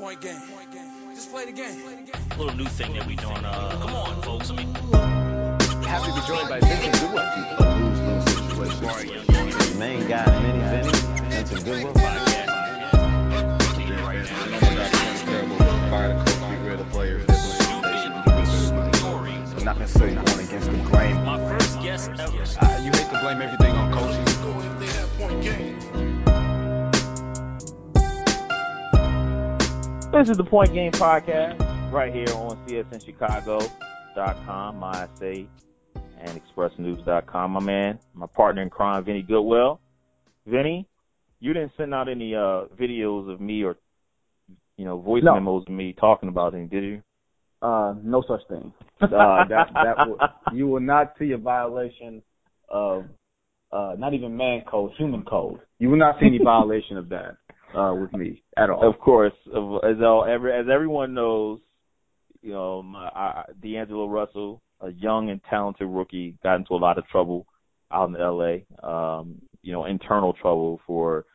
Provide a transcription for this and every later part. Point game. Just play the game. A little new thing that we doing. Come on, folks. I mean, happy to be joined by Vincent Goodwill. The main guy, Vincent Goodwill. I'm not necessarily going against the grain. My first guest ever. You hate to blame everything on coaching. Go and play that point game. This is the Point Game Podcast right here on CSNChicago.com, my SA, and ExpressNews.com. My man, my partner in crime, Vinny Goodwill. Vinny, you didn't send out any videos of me or, you know, voice memos of me talking about anything, did you? No such thing. You will not see a violation of not even man code, human code. You will not see any violation of that with me at all. Of course, as everyone knows, you know, D'Angelo Russell, a young and talented rookie, got into a lot of trouble out in L.A. You know, internal trouble for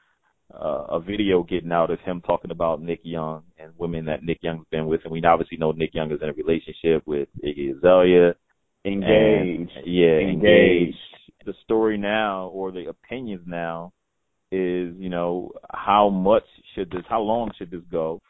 a video getting out of him talking about Nick Young and women that Nick Young's been with. And we obviously know Nick Young is in a relationship with Iggy Azalea. Engaged. The story now, or the opinions now, is, you know, how long should this go?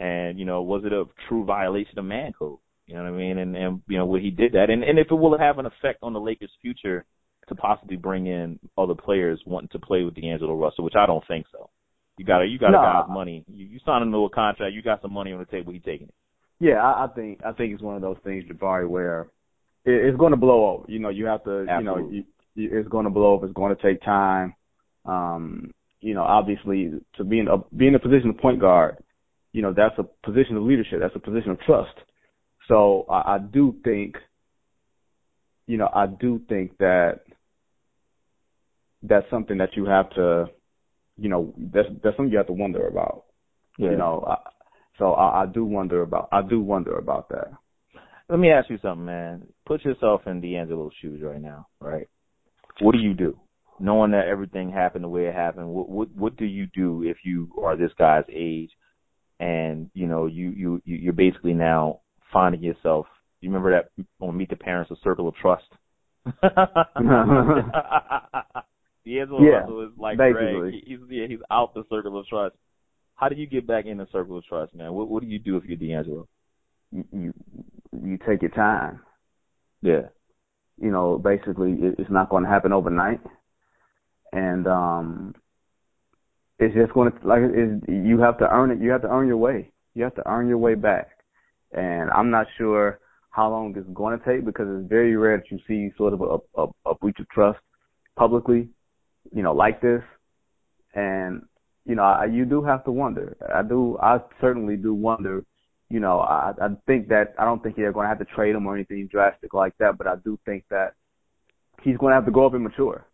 And, you know, was it a true violation of man code? You know what I mean? And you know, when he did that. And if it will have an effect on the Lakers' future, to possibly bring in other players wanting to play with D'Angelo Russell, which I don't think so. You got a guy's money. You sign him to a contract. You got some money on the table. He taking it. Yeah, I think it's one of those things, Jabari, where it's going to blow over. You know, you have to. Absolutely. You know, it's going to blow up. It's going to take time. You know, obviously, to be in a position of point guard, you know, that's a position of leadership. That's a position of trust. So I do think. You know, I do think that that's something that you have to, you know, that's something you have to wonder about. Yeah. You know, I do wonder about that. Let me ask you something, man. Put yourself in D'Angelo's shoes right now, right? What do you do, knowing that everything happened the way it happened? What do you do if you are this guy's age, and you know you're basically now finding yourself. You remember that on Meet the Parents, a circle of trust? D'Angelo Russell is like Greg. He's out the circle of trust. How do you get back in the circle of trust, man? What do you do if you're D'Angelo? You take your time. Yeah. You know, basically, it's not going to happen overnight. And it's just going to, like, you have to earn it. You have to earn your way. You have to earn your way back. And I'm not sure how long it's going to take, because it's very rare that you see sort of a breach of trust publicly, you know, like this. And, you know, you do have to wonder. I certainly do wonder, you know, I think that, I don't think you're going to have to trade him or anything drastic like that, but I do think that he's going to have to grow up and mature.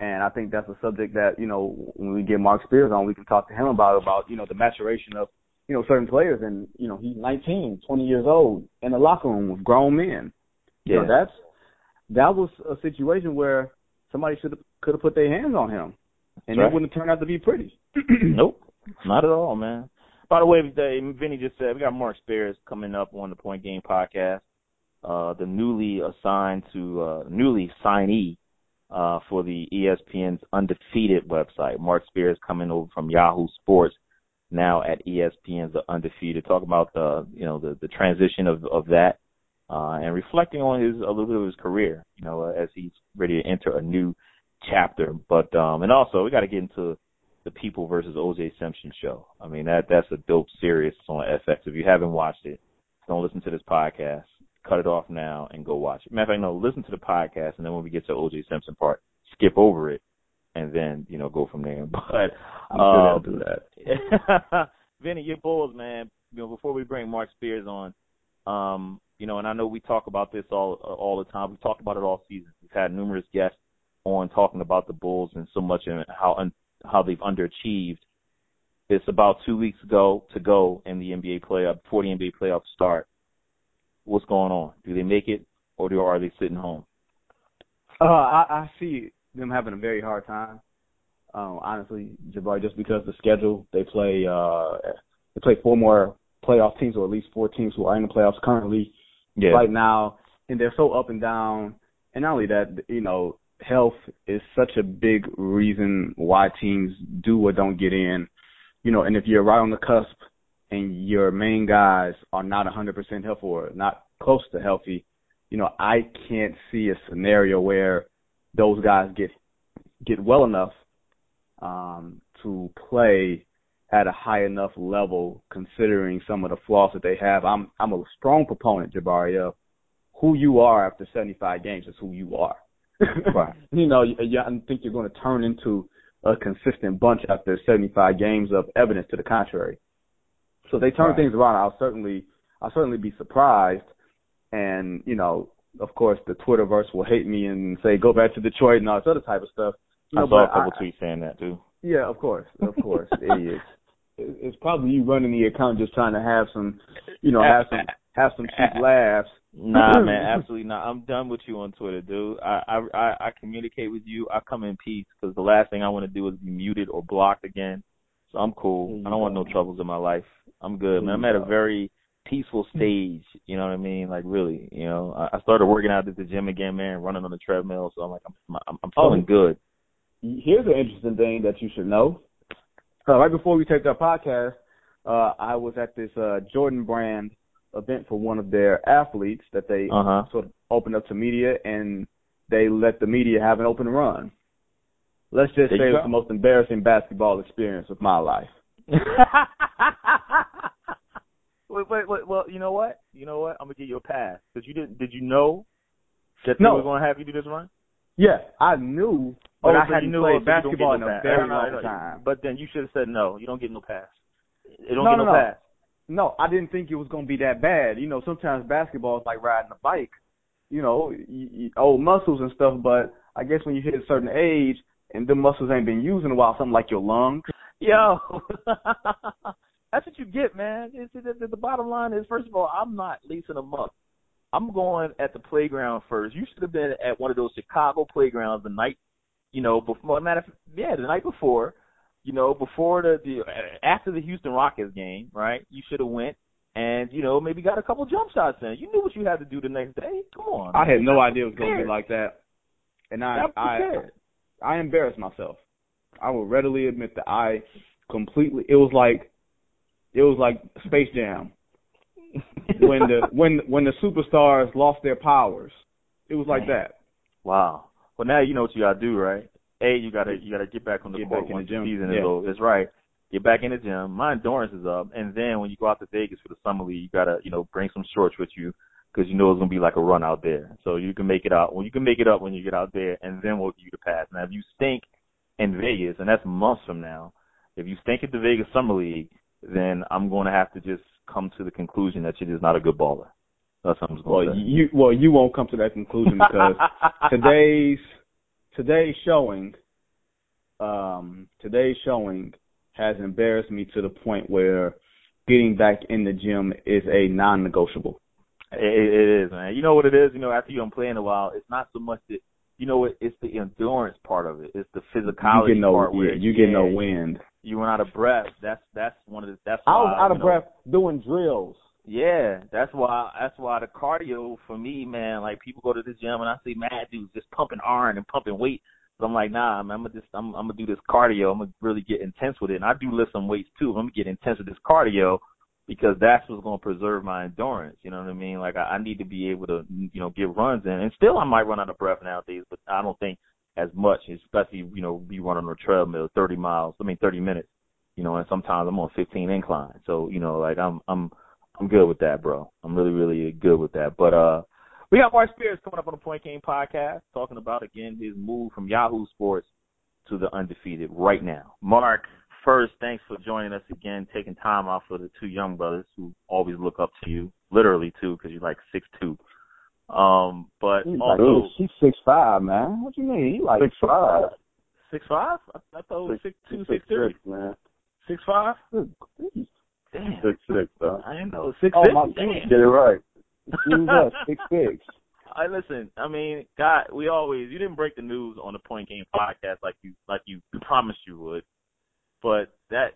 And I think that's a subject that, you know, when we get Mark Spears on, we can talk to him about, you know, the maturation of, you know, certain players, and, you know, he's 19, 20 years old in the locker room with grown men. Yeah. You know, that was a situation where somebody could have put their hands on him, and it wouldn't have turned out to be pretty. Nope, not at all, man. By the way, Vinny just said, we got Mark Spears coming up on the Point Game Podcast, the newly signee for the ESPN's Undefeated website. Mark Spears coming over from Yahoo Sports. Now at ESPN's Undefeated, talk about the transition of that and reflecting on a little bit of his career, you know, as he's ready to enter a new chapter. But and also we got to get into the People versus O.J. Simpson show. I mean that's a dope series on FX. If you haven't watched it, don't listen to this podcast. Cut it off now and go watch it. Matter of fact, no, listen to the podcast, and then when we get to O.J. Simpson part, skip over it. And then, you know, go from there. But I'll do that. Vinny, your Bulls, man. You know, before we bring Mark Spears on, you know, and I know we talk about this all the time. We've talked about it all season. We've had numerous guests on talking about the Bulls and so much and how they've underachieved. It's about 2 weeks ago to go in the NBA playoff, before the NBA playoff start. What's going on? Do they make it, or are they sitting home? I see them having a very hard time, honestly, Jabari, just because the schedule they play they play four more playoff teams, or at least four teams who are in the playoffs currently right now, and they're so up and down. And not only that, you know, health is such a big reason why teams do or don't get in. You know, and if you're right on the cusp and your main guys are not 100% healthy or not close to healthy, you know, I can't see a scenario where those guys get well enough to play at a high enough level, considering some of the flaws that they have. I'm a strong proponent, Jabari, of who you are after 75 games is who you are. Right. You know, I don't think you're going to turn into a consistent bunch after 75 games of evidence to the contrary. So if they turn things around, I'll certainly be surprised. And, you know, of course, the Twitterverse will hate me and say, go back to Detroit and all this other type of stuff. You know, I saw a couple tweets saying that, too. Yeah, of course. It's probably you running the account just trying to have some, you know, have some cheap laughs. Nah, man, absolutely not. I'm done with you on Twitter, dude. I communicate with you. I come in peace because the last thing I want to do is be muted or blocked again. So I'm cool. I don't want no troubles in my life. I'm good, man. I'm at a very peaceful stage, you know what I mean? Like, really, you know, I started working out at the gym again, man, running on the treadmill. So I'm like, I'm feeling good. Here's an interesting thing that you should know. Right before we taped our podcast, I was at this Jordan Brand event for one of their athletes that they sort of opened up to media, and they let the media have an open run. Let's just say it was the most embarrassing basketball experience of my life. Wait, well, you know what? I'm gonna give you a pass because you didn't. Did you know that they were gonna have you do this run? Yeah, I knew, but I hadn't played basketball in a very long time. But then you should have said no. You don't get no pass. Pass. No, I didn't think it was gonna be that bad. You know, sometimes basketball is like riding a bike. You know, old muscles and stuff. But I guess when you hit a certain age and the muscles ain't been used in a while, something like your lungs. Yo. That's what you get, man. The bottom line is, first of all, I'm not leasing them up. I'm going at the playground first. You should have been at one of those Chicago playgrounds the night, you know, before. The night before, you know, before after the Houston Rockets game, right? You should have went and, you know, maybe got a couple jump shots in. You knew what you had to do the next day. Come on. I had no idea it was going to be like that, and I embarrassed myself. I will readily admit that I completely. It was like Space Jam when the superstars lost their powers. It was like that. Wow. Well, now you know what you gotta do, right? You gotta get back on the court once the season is over. That's right. Get back in the gym. My endurance is up, and then when you go out to Vegas for the summer league, you gotta bring some shorts with you because you know it's gonna be like a run out there. So you can make it out. Well, you can make it up when you get out there, and then we'll give you the pass. Now, if you stink in Vegas, and that's months from now, if you stink at the Vegas summer league, then I'm going to have to just come to the conclusion that you're just not a good baller. That's what I'm going to say. You won't come to that conclusion because today's showing has embarrassed me to the point where getting back in the gym is a non-negotiable. It is, man. You know what it is? You know, after you don't play in a while, it's not so much that, you know, it's the endurance part of it. It's the physicality part where you get no wind. You went out of breath. That's one of the. That's why I was out of breath doing drills. Yeah, that's why the cardio for me, man. Like people go to the gym and I see mad dudes just pumping iron and pumping weight. So I'm like, nah, man, I'm gonna do this cardio. I'm gonna really get intense with it. And I do lift some weights too. I'm gonna get intense with this cardio because that's what's gonna preserve my endurance. You know what I mean? Like I need to be able to, you know, get runs in. And still, I might run out of breath nowadays, but I don't think as much, especially, you know, be running on a treadmill 30 minutes, you know, and sometimes I'm on 15 incline. So, you know, like I'm good with that, bro. I'm really, really good with that. But we got Mark Spears coming up on the Point Game podcast, talking about, again, his move from Yahoo Sports to the Undefeated right now. Mark, first, thanks for joining us again, taking time out for the two young brothers who always look up to you, literally too, because you're like 6'2". But he's also like, she's 6'5", man. What do you mean? He like 6'5". 6'5"? I thought it was 6'2", 6'3". 6'5"? Damn. 6'6", though. I didn't know 6'6". Oh, my dude, get it right. Excuse us, 6'6". I listen. I mean, God, you didn't break the news on the Point Game podcast like you promised you would, but that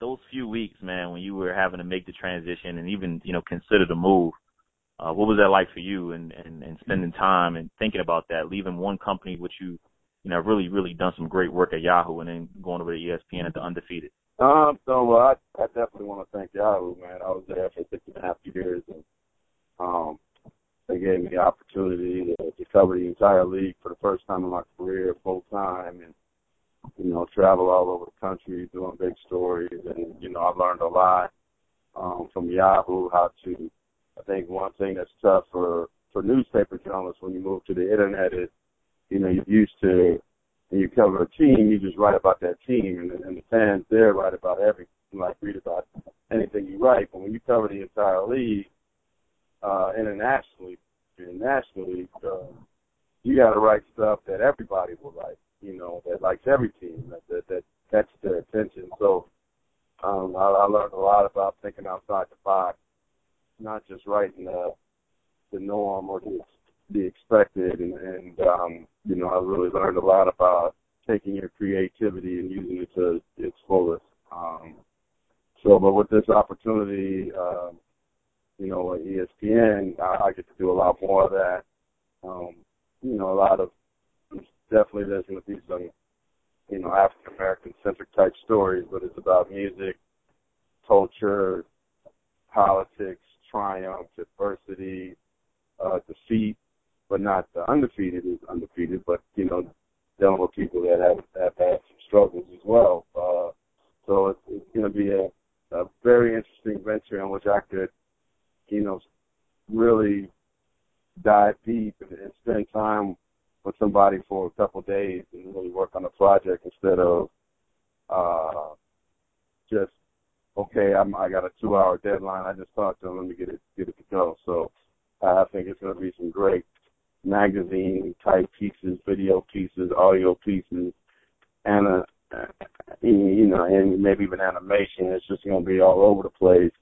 those few weeks, man, when you were having to make the transition and even, you know, consider the move, what was that like for you and spending time and thinking about that, leaving one company which you, you know, really, really done some great work at Yahoo and then going over to ESPN at the Undefeated? So I definitely want to thank Yahoo, man. I was there for 6.5 years, and they gave me the opportunity to cover the entire league for the first time in my career full time, and, you know, travel all over the country doing big stories. And, you know, I learned a lot from Yahoo how to, I think one thing that's tough for newspaper journalists when you move to the internet is, you know, you're used to, when you cover a team, you just write about that team, and the fans there write about everything, like read about anything you write. But when you cover the entire league internationally, you got to write stuff that everybody will like, you know, that likes every team, that catches their attention. So I learned a lot about thinking outside the box, not just writing the norm or the expected. And you know, I really learned a lot about taking your creativity and using it to its fullest. But with this opportunity, you know, at ESPN, I get to do a lot more of that. You know, a lot of, definitely there's going to be some, you know, African-American-centric type stories, but it's about music, culture, politics, triumph, adversity, defeat, but not the undefeated is undefeated, but, you know, dealing with people that have had some struggles as well. So it's going to be a very interesting venture in which I could, you know, really dive deep and spend time with somebody for a couple of days and really work on a project instead of just, okay, I got a 2-hour deadline. I just talked to them. Let me get it to go. So I think it's going to be some great magazine-type pieces, video pieces, audio pieces, and, you know, and maybe even animation. It's just going to be all over the place.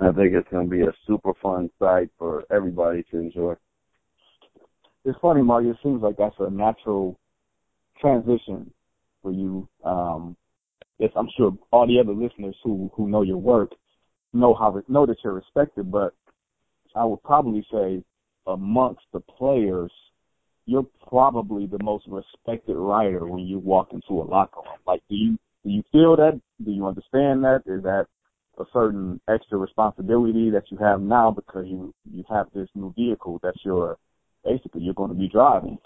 I think it's going to be a super fun site for everybody to enjoy. It's funny, Mark. It seems like that's a natural transition for you. Yes, I'm sure all the other listeners who know your work know that you're respected, but I would probably say amongst the players, you're probably the most respected writer when you walk into a locker room. Like, do you feel that? Do you understand that? Is that a certain extra responsibility that you have now because you have this new vehicle that you're going to be driving?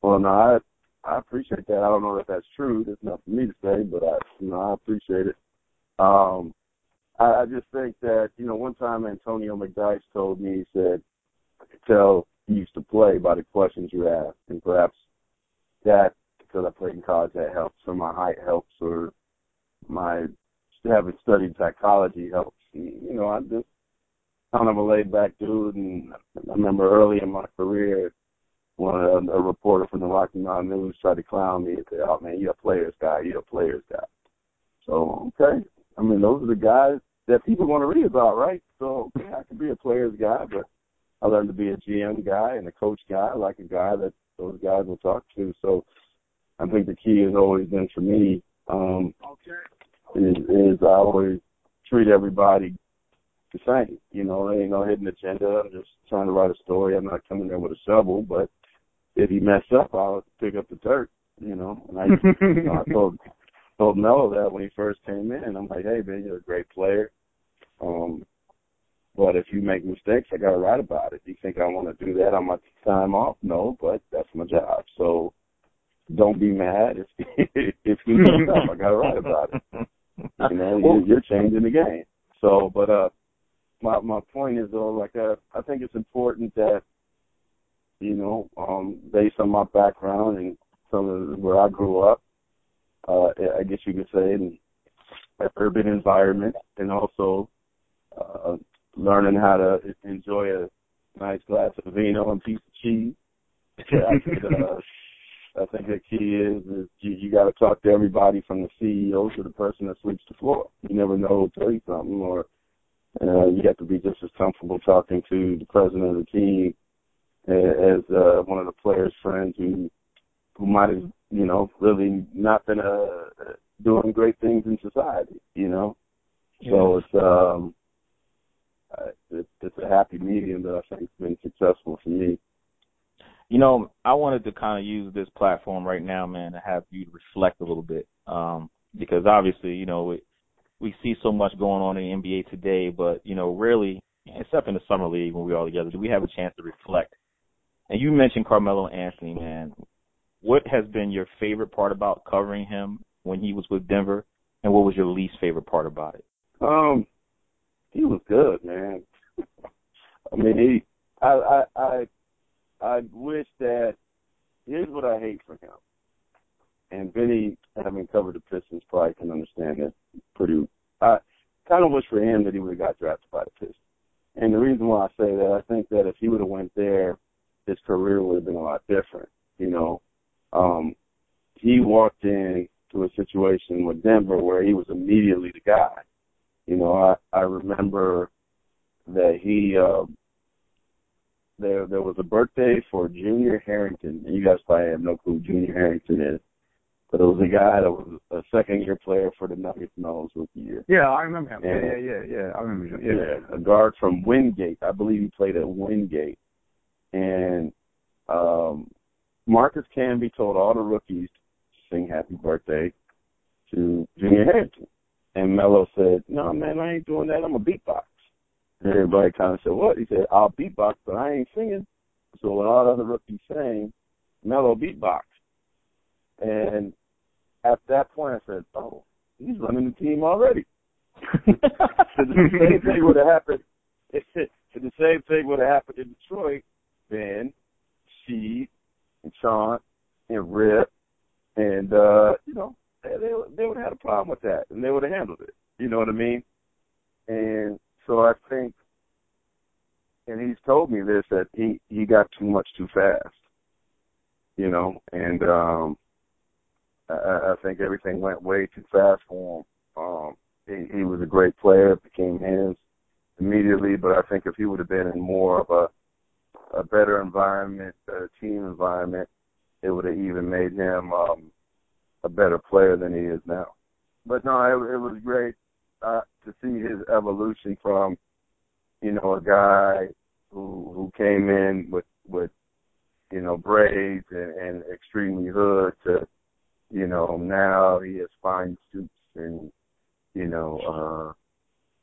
Well, no, I appreciate that. I don't know if that's true. That's not for me to say, but I appreciate it. I just think that, you know, one time Antonio McDyess told me, he said, I could tell you used to play by the questions you asked, and perhaps that, because I played in college, that helps, or my height helps, or my having studied psychology helps. You know, I'm just kind of a laid-back dude, and I remember early in my career, a reporter from the Rocky Mountain News tried to clown me and say, oh, man, you're a player's guy. So, okay. I mean, those are the guys that people want to read about, right? So, yeah, I could be a player's guy, but I learned to be a GM guy and a coach guy, like a guy that those guys will talk to. So I think the key has always been for me is I always treat everybody the same. You know, there ain't no hidden agenda. I'm just trying to write a story. I'm not coming there with a shovel, but if he messed up, I'll pick up the dirt, you know. And I told Melo that when he first came in. I'm like, hey, man, you're a great player. But if you make mistakes, I got to write about it. Do you think I want to do that on my time off? No, but that's my job. So don't be mad if you mess up. I got to write about it. You know, you're changing the game. So, but my point is, though, like, I think it's important that, you know, based on my background and some of where I grew up, I guess you could say, in an urban environment, and also learning how to enjoy a nice glass of vino and piece of cheese. I think the key is you got to talk to everybody from the CEO to the person that sweeps the floor. You never know who'll tell you something, or you have to be just as comfortable talking to the president of the team as one of the players' friends who might have, you know, really not been doing great things in society, you know. Yeah. So it's a happy medium that I think has been successful for me. You know, I wanted to kind of use this platform right now, man, to have you reflect a little bit because obviously, you know, we see so much going on in the NBA today, but, you know, rarely, except in the summer league when we're all together, do we have a chance to reflect. And you mentioned Carmelo Anthony, man. What has been your favorite part about covering him when he was with Denver, and what was your least favorite part about it? He was good, man. I mean, I wish that – here's what I hate for him. And Vinny, having covered the Pistons, probably can understand that pretty – I kind of wish for him that he would have got drafted by the Pistons. And the reason why I say that, I think that if he would have went there, his career would have been a lot different, you know. He walked in to a situation with Denver where he was immediately the guy. You know, I remember that he there was a birthday for Junior Harrington, and you guys probably have no clue who Junior Harrington is, but it was a guy that was a second-year player for the Nuggets in all his rookie year. Yeah, I remember him. And, yeah. I remember him. Yeah, a guard from Wingate. I believe he played at Wingate. And Marcus Camby told all the rookies to sing happy birthday to Junior Harrington. And Melo said, no, man, I ain't doing that. I'm a beatbox. And everybody kind of said, what? He said, I'll beatbox, but I ain't singing. So when all the other rookies sang, Melo beatbox. And at that point, I said, oh, he's running the team already. The same thing would have happened in Detroit. Ben, Sheed, and Sean, and Rip, and, you know, they would have had a problem with that, and they would have handled it. You know what I mean? And so I think, and he's told me this, that he got too much too fast, you know, and I think everything went way too fast for him. He was a great player. It became his immediately, but I think if he would have been in more of a better environment, a team environment, it would have even made him a better player than he is now. But, no, it was great to see his evolution from, you know, a guy who came in with you know, braids and extremely hood to, you know, now he has fine suits and, you know,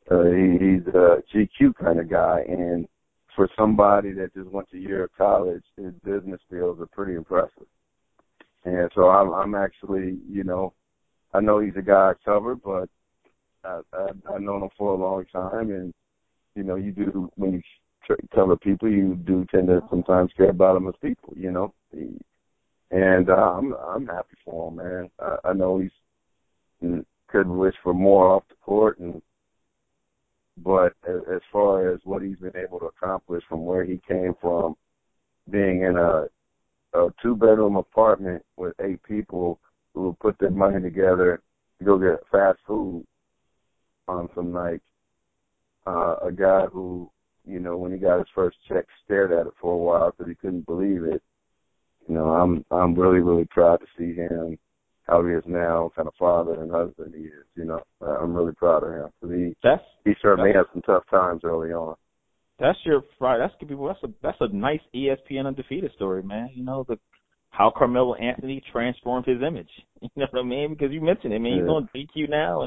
he's a GQ kind of guy. And for somebody that just went to a year of college, his business skills are pretty impressive. And so I'm actually, you know, I know he's a guy I cover, but I've known him for a long time. And, you know, you do, when you cover people, you do tend to sometimes care about them as people, you know. And I'm happy for him, man. I know he could wish for more off the court and, but as far as what he's been able to accomplish from where he came from, being in a two-bedroom apartment with 8 people who put their money together to go get fast food on some nights, a guy who, you know, when he got his first check, stared at it for a while because he couldn't believe it. You know, I'm really, really proud to see him, how he is now, kind of father and husband he is, you know. I'm really proud of him. He certainly had some tough times early on. That's a nice ESPN Undefeated story, man. You know, how Carmelo Anthony transformed his image. You know what I mean? Because you mentioned it, man. He's on DQ now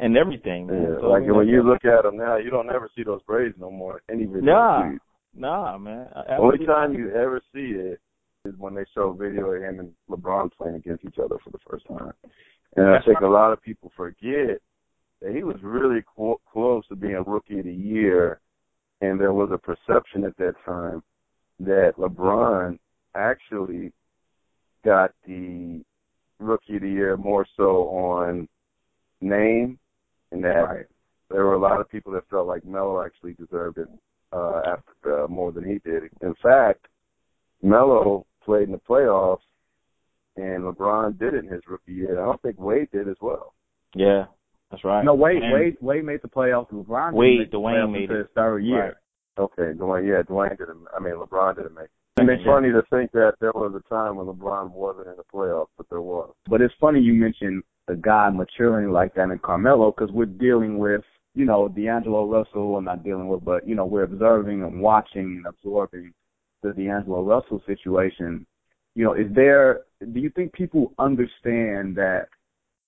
and everything, man. Yeah, so, like, I mean, when you look at him now, you don't ever see those braids no more. Nah, man. The only time you ever see it is when they show video of him and LeBron playing against each other for the first time. And I think a lot of people forget that he was really close to being Rookie of the Year, and there was a perception at that time that LeBron actually got the Rookie of the Year more so on name, and that there were a lot of people that felt like Melo actually deserved it after more than he did. In fact, Melo played in the playoffs, and LeBron did it in his rookie year. I don't think Wade did as well. Yeah, that's right. No, Wade made the playoffs. LeBron Wade, Dwayne made it his third year. Right. Okay, Dwayne didn't. I mean, LeBron didn't make it. It's funny to think that there was a time when LeBron wasn't in the playoffs, but there was. But it's funny you mentioned a guy maturing like that in Carmelo, because we're dealing with, you know, D'Angelo Russell, I'm not dealing with, but, you know, we're observing and watching and absorbing the D'Angelo Russell situation. You know, do you think people understand that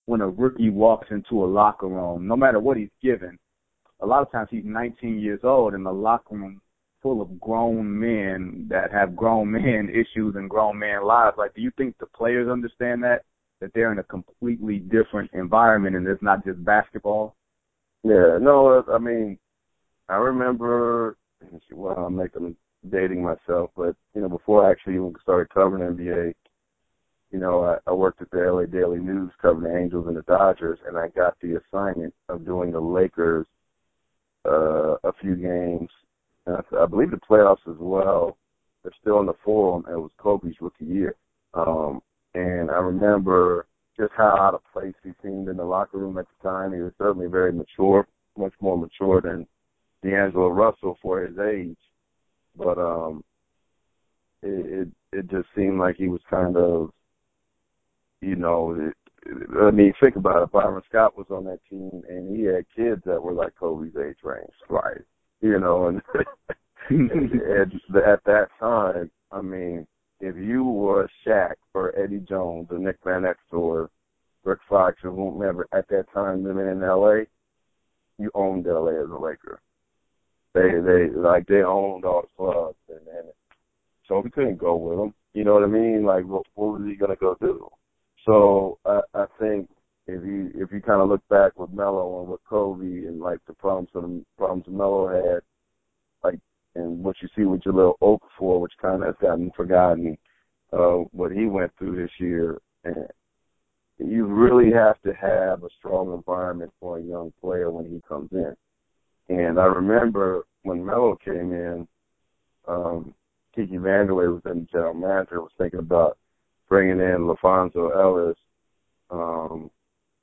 when a rookie walks into a locker room, no matter what he's given, a lot of times he's 19 years old in a locker room full of grown men that have grown man issues and grown man lives? Like, do you think the players understand that they're in a completely different environment and it's not just basketball? Yeah, no, I mean, I remember, well, I'm dating myself, but, you know, before I actually even started covering NBA, you know, I worked at the LA Daily News covering the Angels and the Dodgers, and I got the assignment of doing the Lakers a few games. And I believe the playoffs as well. They're still in the Forum, and it was Kobe's rookie year. And I remember just how out of place he seemed in the locker room at the time. He was certainly very mature, much more mature than D'Angelo Russell for his age. But it just seemed like he was kind of, you know, I mean, think about it. Byron Scott was on that team, and he had kids that were like Kobe's age range, right? You know, and at that time, I mean, if you were Shaq or Eddie Jones or Nick Van Exel or Rick Fox or whomever at that time living in L.A., you owned L.A. as a Laker. They owned all the clubs, and so we couldn't go with them. You know what I mean? Like, what was he gonna go do? So I think if you kind of look back with Melo and with Kobe and like the problems Melo had, like, and what you see with Jahlil Okafor, which kind of has gotten forgotten, what he went through this year, and you really have to have a strong environment for a young player when he comes in. And I remember when Melo came in, Kiki Vandeweghe was in the general manager, was thinking about bringing in LaFonzo Ellis,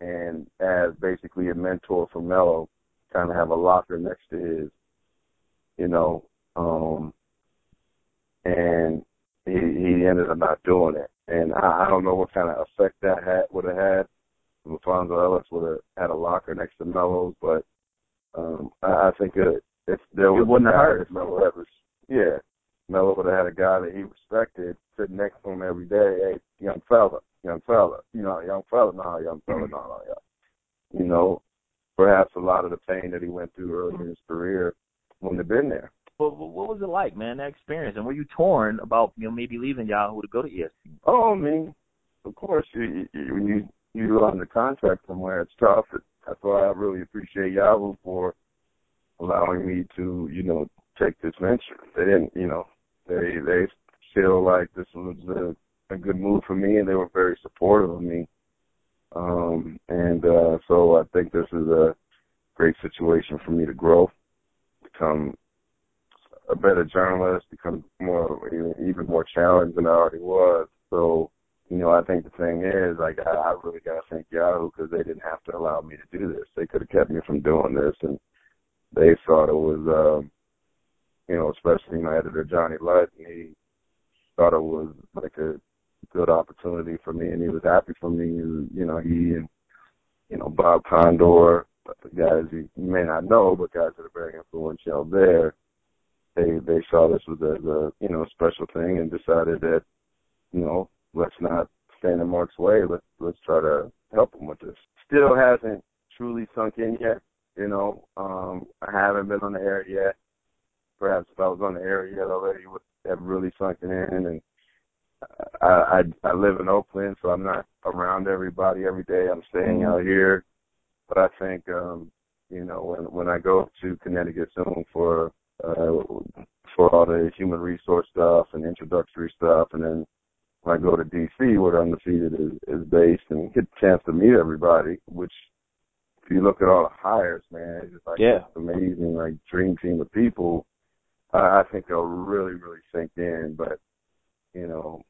and as basically a mentor for Melo, kind of have a locker next to his, you know, and he ended up not doing it. And I don't know what kind of effect that would have had. LaFonzo Ellis would have had a locker next to Melo's, but I think if there was a guy that Melo would have had a guy that he respected sitting next to him every day, hey, young fella, you know, young fella. You know, perhaps a lot of the pain that he went through early in his career wouldn't have been there. Well, what was it like, man, that experience? And were you torn about, you know, maybe leaving Yahoo to go to ESPN? Oh, I mean, of course, when you're under contract somewhere, it's tough. That's why I really appreciate Yahoo for allowing me to, you know, take this venture. They didn't, you know, they feel like this was a good move for me, and they were very supportive of me. So I think this is a great situation for me to grow, become a better journalist, become even more challenged than I already was. So, you know, I think the thing is, like, I really got to thank Yahoo because they didn't have to allow me to do this. They could have kept me from doing this, and they thought it was, you know, especially my editor, Johnny Lutt, and he thought it was, like, a good opportunity for me, and he was happy for me. And, you know, he and, you know, Bob Condor, the guys you may not know, but guys that are very influential there, they saw this as a, you know, special thing and decided that, you know, let's not stand in Mark's way. Let's try to help him with this. Still hasn't truly sunk in yet. You know, I haven't been on the air yet. Perhaps if I was on the air yet already, it would have really sunk in. And I live in Oakland, so I'm not around everybody every day. I'm staying out here. But I think, you know, when I go to Connecticut soon for all the human resource stuff and introductory stuff, and then when I go to D.C., where Undefeated is based, and get the chance to meet everybody, which if you look at all the hires, man, it's just like It's amazing, like, dream team of people. I think they'll really, really sink in. But, you know,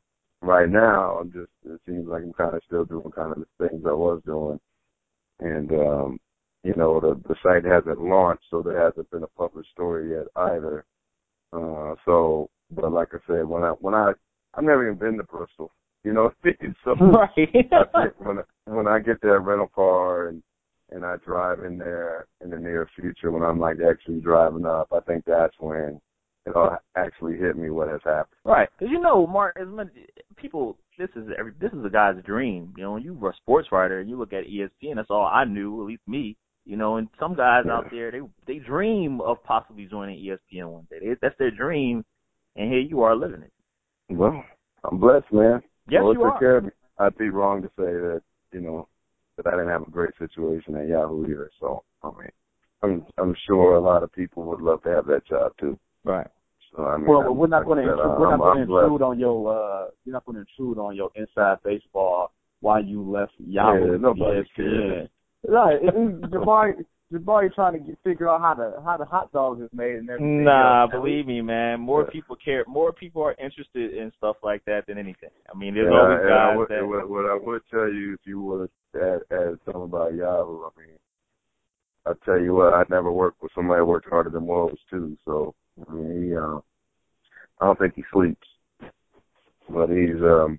right now it seems like I'm kind of still doing kind of the things I was doing. And, you know, the site hasn't launched, so there hasn't been a published story yet either. But like I said, when I'm never even been to Bristol. You know what I mean? So right. when I get that rental car and I drive in there in the near future, when I'm like actually driving up, I think that's when it'll actually hit me what has happened. Right, because you know, Mark, people, this is a guy's dream. You know, when you were a sports writer and you look at ESPN, that's all I knew, at least me. You know, and some guys out there, they dream of possibly joining ESPN one day. That's their dream, and here you are living it. Well, I'm blessed, man. Yes, so you are. I'd be wrong to say that, you know, that I didn't have a great situation at Yahoo either. So, I mean, I'm sure a lot of people would love to have that job too. Right. So, I mean, well, you're not going to intrude on your inside baseball while you left Yahoo. Yeah, nobody cares. Right, Jabari trying to figure out how the hot dogs is made and everything. Nah, believe me, man. More people care. More people are interested in stuff like that than anything. I mean, there's always guys that. What I would tell you, if you would add something about Yahoo, I mean, I tell you what, I never worked with somebody who worked harder than Walls too. So I mean, he, I don't think he sleeps, but he's to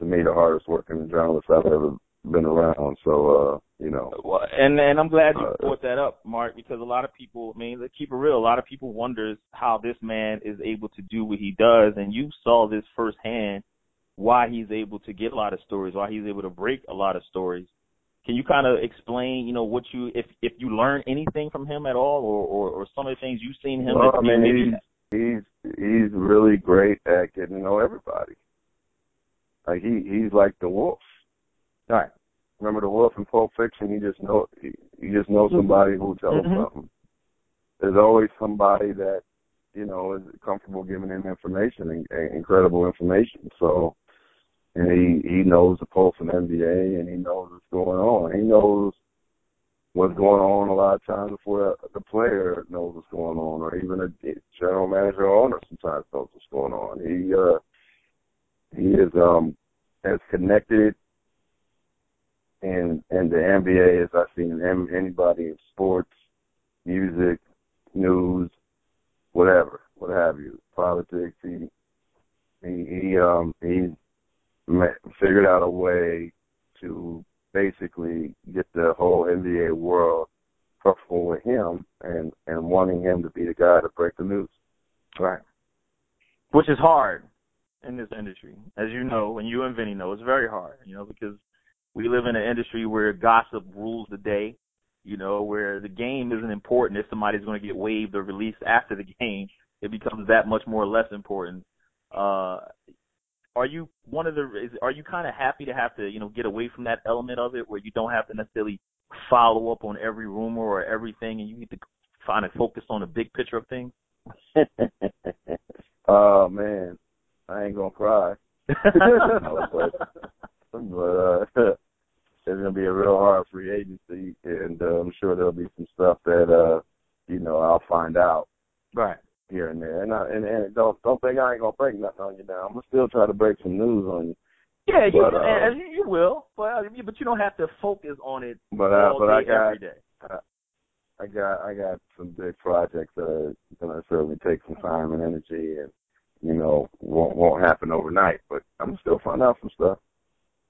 me the hardest working journalist I've ever been around. So. You know, and I'm glad you brought that up, Mark, because a lot of people, I mean, let's keep it real. A lot of people wonders how this man is able to do what he does, and you saw this firsthand, why he's able to get a lot of stories, why he's able to break a lot of stories. Can you kind of explain, you know, what you, if you learn anything from him at all, or some of the things you've seen him? Well, I mean, he's really great at getting to know everybody. Like he's like the wolf. All right. Remember the wolf in Pulp Fiction? You just know somebody who tells something. There's always somebody that, you know, is comfortable giving him information and incredible information. So, and he knows the pulse in the NBA, and he knows what's going on. He knows what's going on a lot of times before the player knows what's going on, or even a general manager or owner sometimes knows what's going on. He is as connected in the NBA as I've seen anybody in sports, music, news, whatever, what have you, politics. He figured out a way to basically get the whole NBA world comfortable with him and wanting him to be the guy to break the news. Right. Which is hard in this industry, as you know, and you and Vinny know, it's very hard, you know, because we live in an industry where gossip rules the day, you know, where the game isn't important. If somebody's going to get waived or released after the game, it becomes that much more or less important. Are you kind of happy to have to, you know, get away from that element of it where you don't have to necessarily follow up on every rumor or everything, and you need to kind of focus on the big picture of things? Oh, man, I ain't going to cry. But it's going to be a real hard free agency, and I'm sure there'll be some stuff that, you know, I'll find out right here and there. And don't think I ain't going to break nothing on you now. I'm going to still try to break some news on you. Yeah, but, you will, but you don't have to focus on it every day. I got some big projects that are going to certainly take some time and energy, and, you know, won't happen overnight, but I'm still finding out some stuff.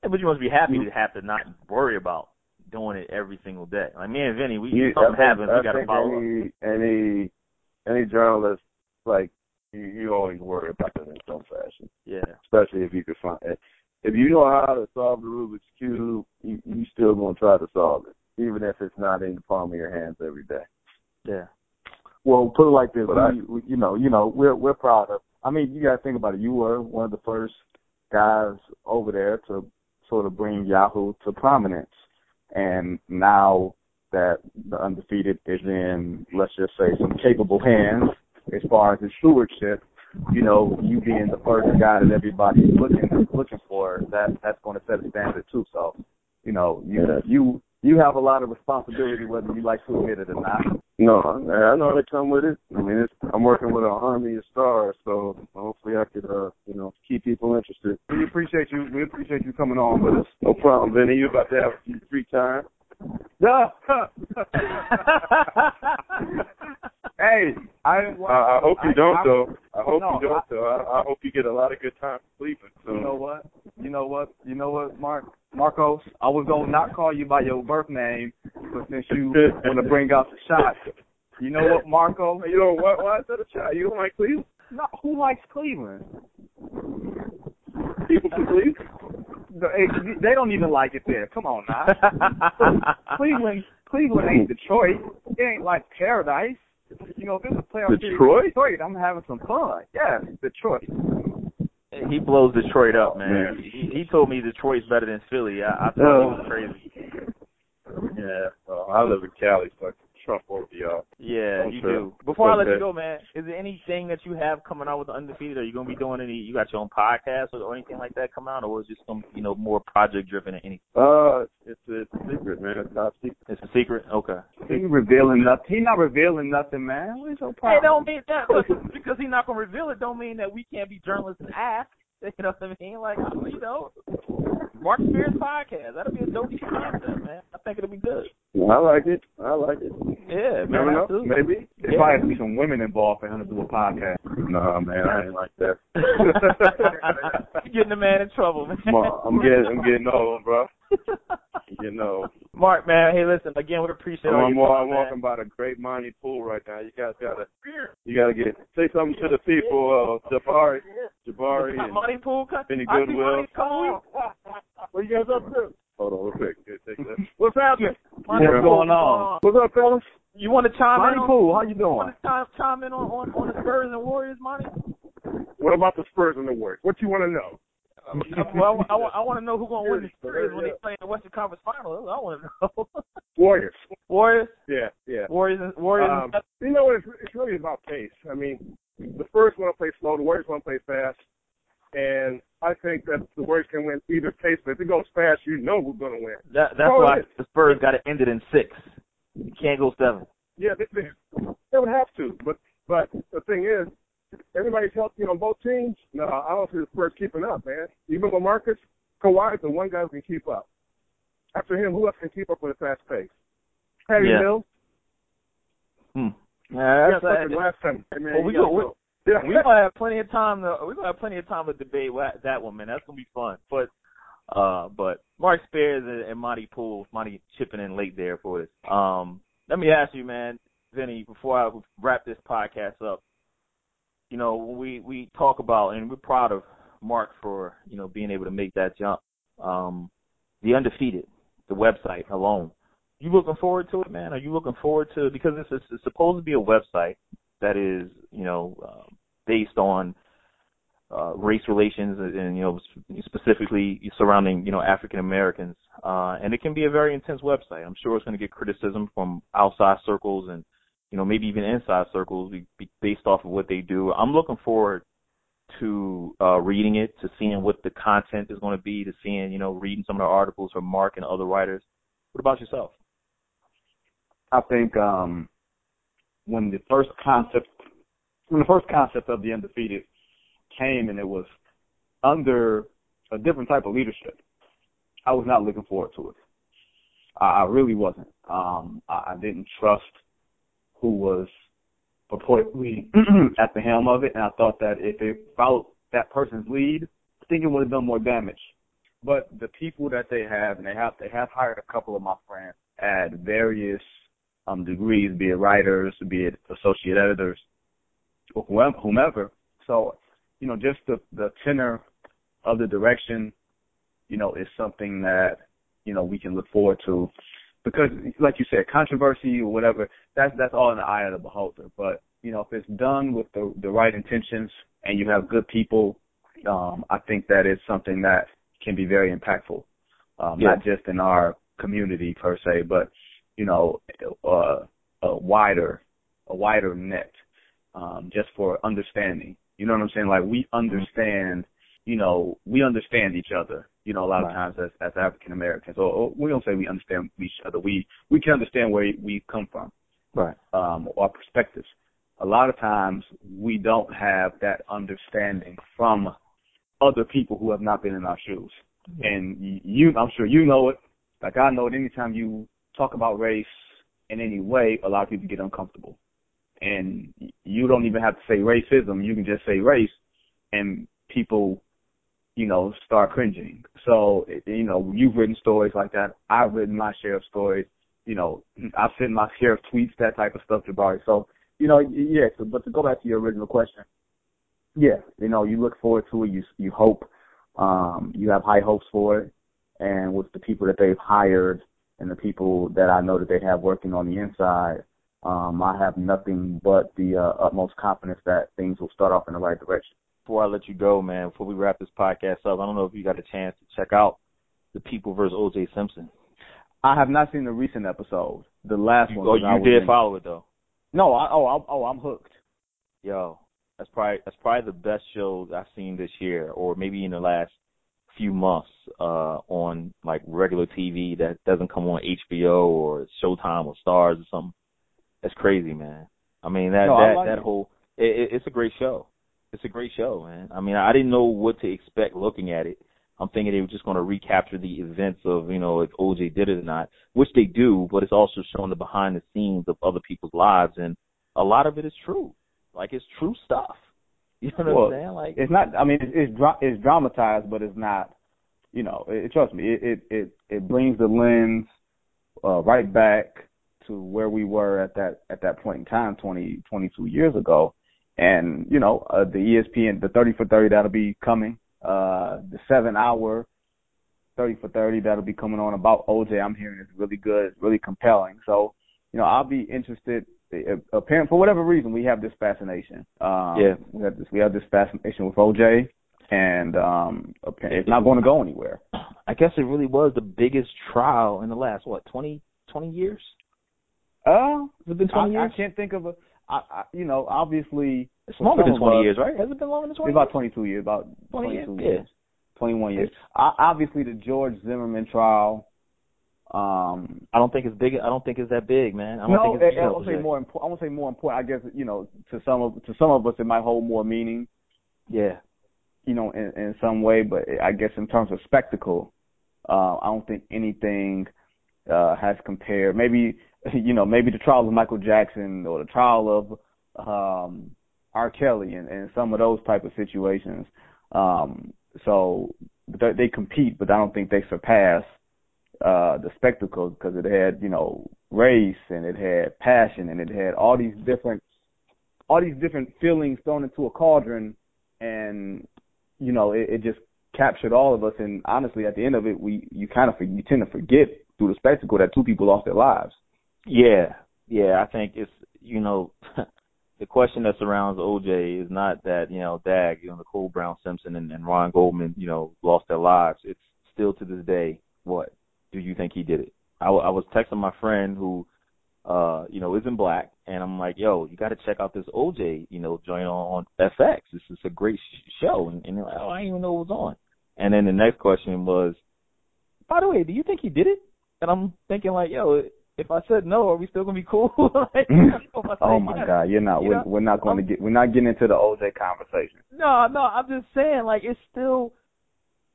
But you must be happy to have to not worry about doing it every single day. Like me and Vinny, we got to follow up. Any journalist, like you always worry about it in some fashion. Yeah. Especially if you could find it. If you know how to solve the Rubik's Cube, you still gonna try to solve it, even if it's not in the palm of your hands every day. Yeah. Well, put it like this: we're proud of. I mean, you got to think about it. You were one of the first guys over there to sort of bring Yahoo to prominence. And now that the Undefeated is in, let's just say, some capable hands as far as the stewardship, you know, you being the first guy that everybody's looking for, that's going to set a standard too. So, you know, you have a lot of responsibility whether you like to admit it or not. No, I know they come with it. I mean, I'm working with an army of stars, so hopefully I could, you know, keep people interested. We appreciate you. We appreciate you coming on with us. No problem, Vinny. You about to have some free time? Hey, I hope you don't though. I hope you don't though. I hope you get a lot of good time sleeping. So. You know what? You know what, Marcos? I was gonna not call you by your birth name, but since you wanna bring out the shot, you know what, Marco? You know what? Why is that a shot? You don't like Cleveland? No, who likes Cleveland? People from Cleveland. They don't even like it there. Come on now. Cleveland ain't Detroit. It ain't like paradise. You know, if it's a playoff Detroit, I'm having some fun. Yeah, Detroit. He blows Detroit up, man. He told me Detroit's better than Philly. I thought he was crazy. Yeah, I live in Cali, so I can trump over y'all. Yeah, you do. Before I let you go, man, is there anything that you have coming out with the Undefeated? Are you going to be doing any? You got your own podcast or anything like that coming out, or is it just some, you know, more project driven than anything? It's a secret, man. It's not secret. It's a secret. Okay. He's revealing nothing. He's not revealing nothing, man. What's your problem? It don't mean that because he's not going to reveal it. Don't mean that we can't be journalists and ask. You know what I mean? Like, you know, Mark Spears podcast. That'll be a dope concept, man. I think it'll be good. Well, I like it. Yeah, man. Maybe. There probably has to be some women involved for him to do a podcast. Nah, man, I ain't like that. You're getting the man in trouble, man. I'm getting old, bro. You know. Mark, man, hey, listen, again, we appreciate all your time, I'm walking by the great Monte Poole right now. You guys gotta say something to the people, Jabari and Monte Poole, Vinny Goodwill. What you guys up to? Hold on real quick. What's happening? What's going on? What's up, fellas? You want to chime in? Monte Poole, how you doing? You want to chime in on the Spurs and Warriors, Monte? What about the Spurs and the Warriors? What you want to know? Well, I want to know who's going to win the series when they play in the Western Conference Finals. I want to know. Warriors? Yeah. Warriors. You know what? It's really about pace. I mean, the Spurs want to play slow. The Warriors want to play fast. And I think that the Warriors can win either pace. But if it goes fast, you know who's going to win. That's why the Spurs got to end it in 6. You can't go 7. Yeah, they would have to. But the thing is, everybody's healthy on both teams. No, I don't see the Spurs keeping up, man. Even with Marcus, Kawhi is the one guy who can keep up. After him, who else can keep up with a fast pace? Patty Mills. Yeah, that's last time. Hey, man, well, we're gonna have plenty of time. We're gonna have plenty of time to debate that one, man. That's gonna be fun. But Mark Spears and Monte Poole, Monty chipping in late there for us. Let me ask you, man, Vinny, before I wrap this podcast up. You know, we talk about, and we're proud of Mark for, you know, being able to make that jump. The Undefeated, the website alone. You looking forward to it, man? Are you looking forward to it? Because it's supposed to be a website that is, you know, based on race relations and, you know, specifically surrounding, you know, African Americans. And it can be a very intense website. I'm sure it's going to get criticism from outside circles and, you know, maybe even inside circles based off of what they do. I'm looking forward to reading it, to seeing what the content is going to be, to seeing, you know, reading some of the articles from Mark and other writers. What about yourself? I think when the first concept of the Undefeated came and it was under a different type of leadership, I was not looking forward to it. I really wasn't. I didn't trust who was purportedly at the helm of it, and I thought that if it followed that person's lead, I think it would have done more damage. But the people that they have, and they have hired a couple of my friends at various degrees, be it writers, be it associate editors, or whomever. So, you know, just the tenor of the direction, you know, is something that, you know, we can look forward to. Because, like you said, controversy or whatever, that's all in the eye of the beholder. But, you know, if it's done with the right intentions and you have good people, I think that is something that can be very impactful, not just in our community per se, but, you know, a wider net just for understanding. You know what I'm saying? Like we understand each other. You know, a lot of times as African Americans, or we don't say we understand each other. We can understand where we come from, right? Our perspectives. A lot of times we don't have that understanding from other people who have not been in our shoes. Mm-hmm. And I'm sure you know it. Like I know it. Anytime you talk about race in any way, a lot of people get uncomfortable. And you don't even have to say racism. You can just say race, and people. you know, start cringing. So, you know, you've written stories like that. I've written my share of stories. You know, I've sent my share of tweets, that type of stuff, Jabari. So, you know, yeah, so, but to go back to your original question, yeah, you know, you look forward to it. You hope, you have high hopes for it. And with the people that they've hired and the people that I know that they have working on the inside, I have nothing but the utmost confidence that things will start off in the right direction. Before I let you go, man, before we wrap this podcast up, I don't know if you got a chance to check out the People versus O.J. Simpson. I have not seen the recent episode, the last one. Oh, you did follow it though? No, I'm hooked. Yo, that's probably the best show I've seen this year, or maybe in the last few months, on like regular TV that doesn't come on HBO or Showtime or Stars or something. That's crazy, man. I mean, it's a great show. It's a great show, man. I mean, I didn't know what to expect looking at it. I'm thinking they were just going to recapture the events of, you know, if OJ did it or not, which they do, but it's also showing the behind the scenes of other people's lives, and a lot of it is true. Like, it's true stuff. You know what I'm saying? Like, it's not. I mean, it's dramatized, but it's not. You know, trust me, it brings the lens right back to where we were at that point in time, 22 years ago, and you know, the ESPN, the 30 for 30 that'll be coming, the 7-hour 30 for 30 that'll be coming on about OJ. I'm hearing it's really good, really compelling. So, you know, I'll be interested. Apparently, for whatever reason, we have this fascination. We have this fascination with OJ, and it's not going to go anywhere. I guess it really was the biggest trial in the last 20 years. Has it been 20 years? I can't think of you know, obviously it's longer than 20 years, right? Has it been longer than 20? It's about 22 years, about 22 years, 21 years. Obviously, the George Zimmerman trial. I don't think it's big. I don't think it's that big, man. I won't say more important. I guess, you know, to some of us, it might hold more meaning. Yeah. You know, in some way, but I guess in terms of spectacle, I don't think anything has compared. Maybe, you know, maybe the trial of Michael Jackson or the trial of R. Kelly and some of those type of situations. So they compete, but I don't think they surpass the spectacle, because it had, you know, race, and it had passion, and it had all these different feelings thrown into a cauldron, and you know, it just captured all of us. And honestly, at the end of it, you tend to forget through the spectacle that two people lost their lives. Yeah, I think it's, you know, the question that surrounds OJ is not that, you know, Dag, you know, Nicole Brown Simpson and Ron Goldman, you know, lost their lives. It's still to this day, what do you think he did it? I was texting my friend who, you know, isn't black, and I'm like, yo, you got to check out this OJ, you know, joint on FX. This is a great show. And they're like, oh, I didn't even know it was on. And then the next question was, by the way, do you think he did it? And I'm thinking like, yo, if I said no, are we still going to be cool? Like, oh, my God, you're not. You know, we're not getting into the OJ conversation. No, I'm just saying, like, it's still –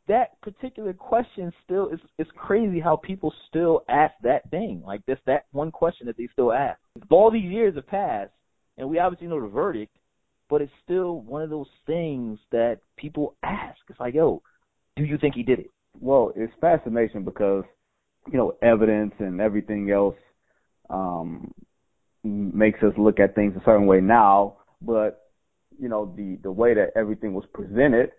that particular question still is, it's crazy how people still ask that thing. Like, this, that one question that they still ask. All these years have passed, and we obviously know the verdict, but it's still one of those things that people ask. It's like, yo, do you think he did it? Well, it's fascinating because, you know, evidence and everything else makes us look at things a certain way now, but, you know, the way that everything was presented,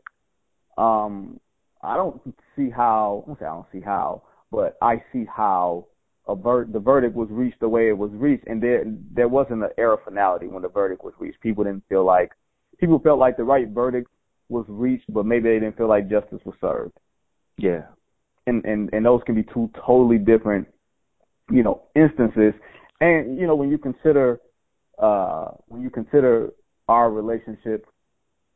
I see how the verdict was reached the way it was reached, and there wasn't an air of finality when the verdict was reached. People felt like the right verdict was reached, but maybe they didn't feel like justice was served. Yeah. And those can be two totally different, you know, instances. And, you know, when you consider our relationship,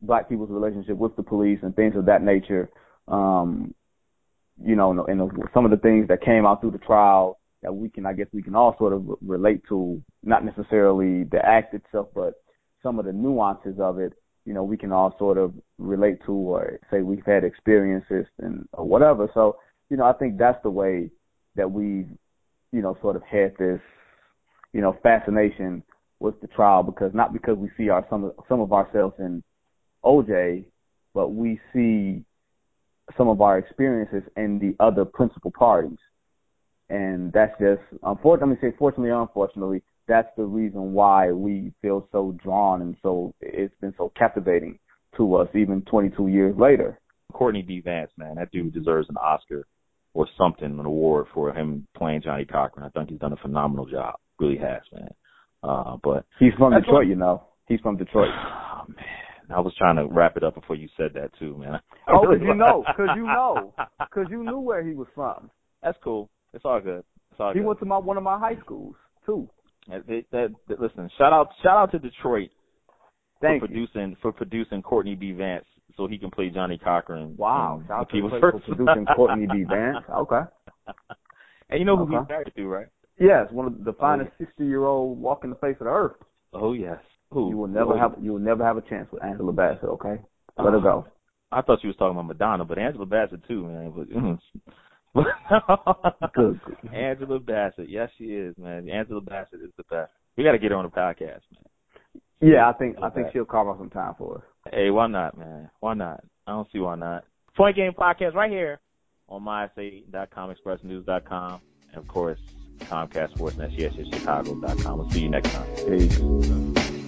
black people's relationship with the police and things of that nature, you know, and some of the things that came out through the trial that we can all sort of relate to, not necessarily the act itself, but some of the nuances of it, you know, we can all sort of relate to, or say we've had experiences and or whatever. So, you know, I think that's the way that we, you know, sort of had this, you know, fascination with the trial, because not because we see some of ourselves in OJ, but we see some of our experiences in the other principal parties. And that's just, fortunately or unfortunately, that's the reason why we feel so drawn and so it's been so captivating to us even 22 years later. Courtney B. Vance, man, that dude deserves an Oscar or something, an award for him playing Johnny Cochran. I think he's done a phenomenal job. Really has, man. But he's from Detroit, He's from Detroit. Oh, man. I was trying to wrap it up before you said that, too, man. Because you knew where he was from. That's cool. It's all good. He went to one of my high schools, too. Listen, shout out to Detroit for producing Courtney B. Vance so he can play Johnny Cochran. Wow. Shout out to Detroit for producing Courtney B. Vance. Okay. And you know who he's married to, right? Yes, one of the finest 60-year-old walking the face of the earth. Oh, yes. Who? You will never have a chance with Angela Bassett, okay? Let her go. I thought you was talking about Madonna, but Angela Bassett too, man. Good. Angela Bassett, yes she is, man. Angela Bassett is the best. We got to get her on the podcast, man. Yeah, I think she'll carve out some time for us. Hey, why not, man? Why not? I don't see why not. Point Game Podcast right here on mysa.com, expressnews.com, and of course Comcast Sportsnet, CSNChicago.com. We'll see you next time. Peace.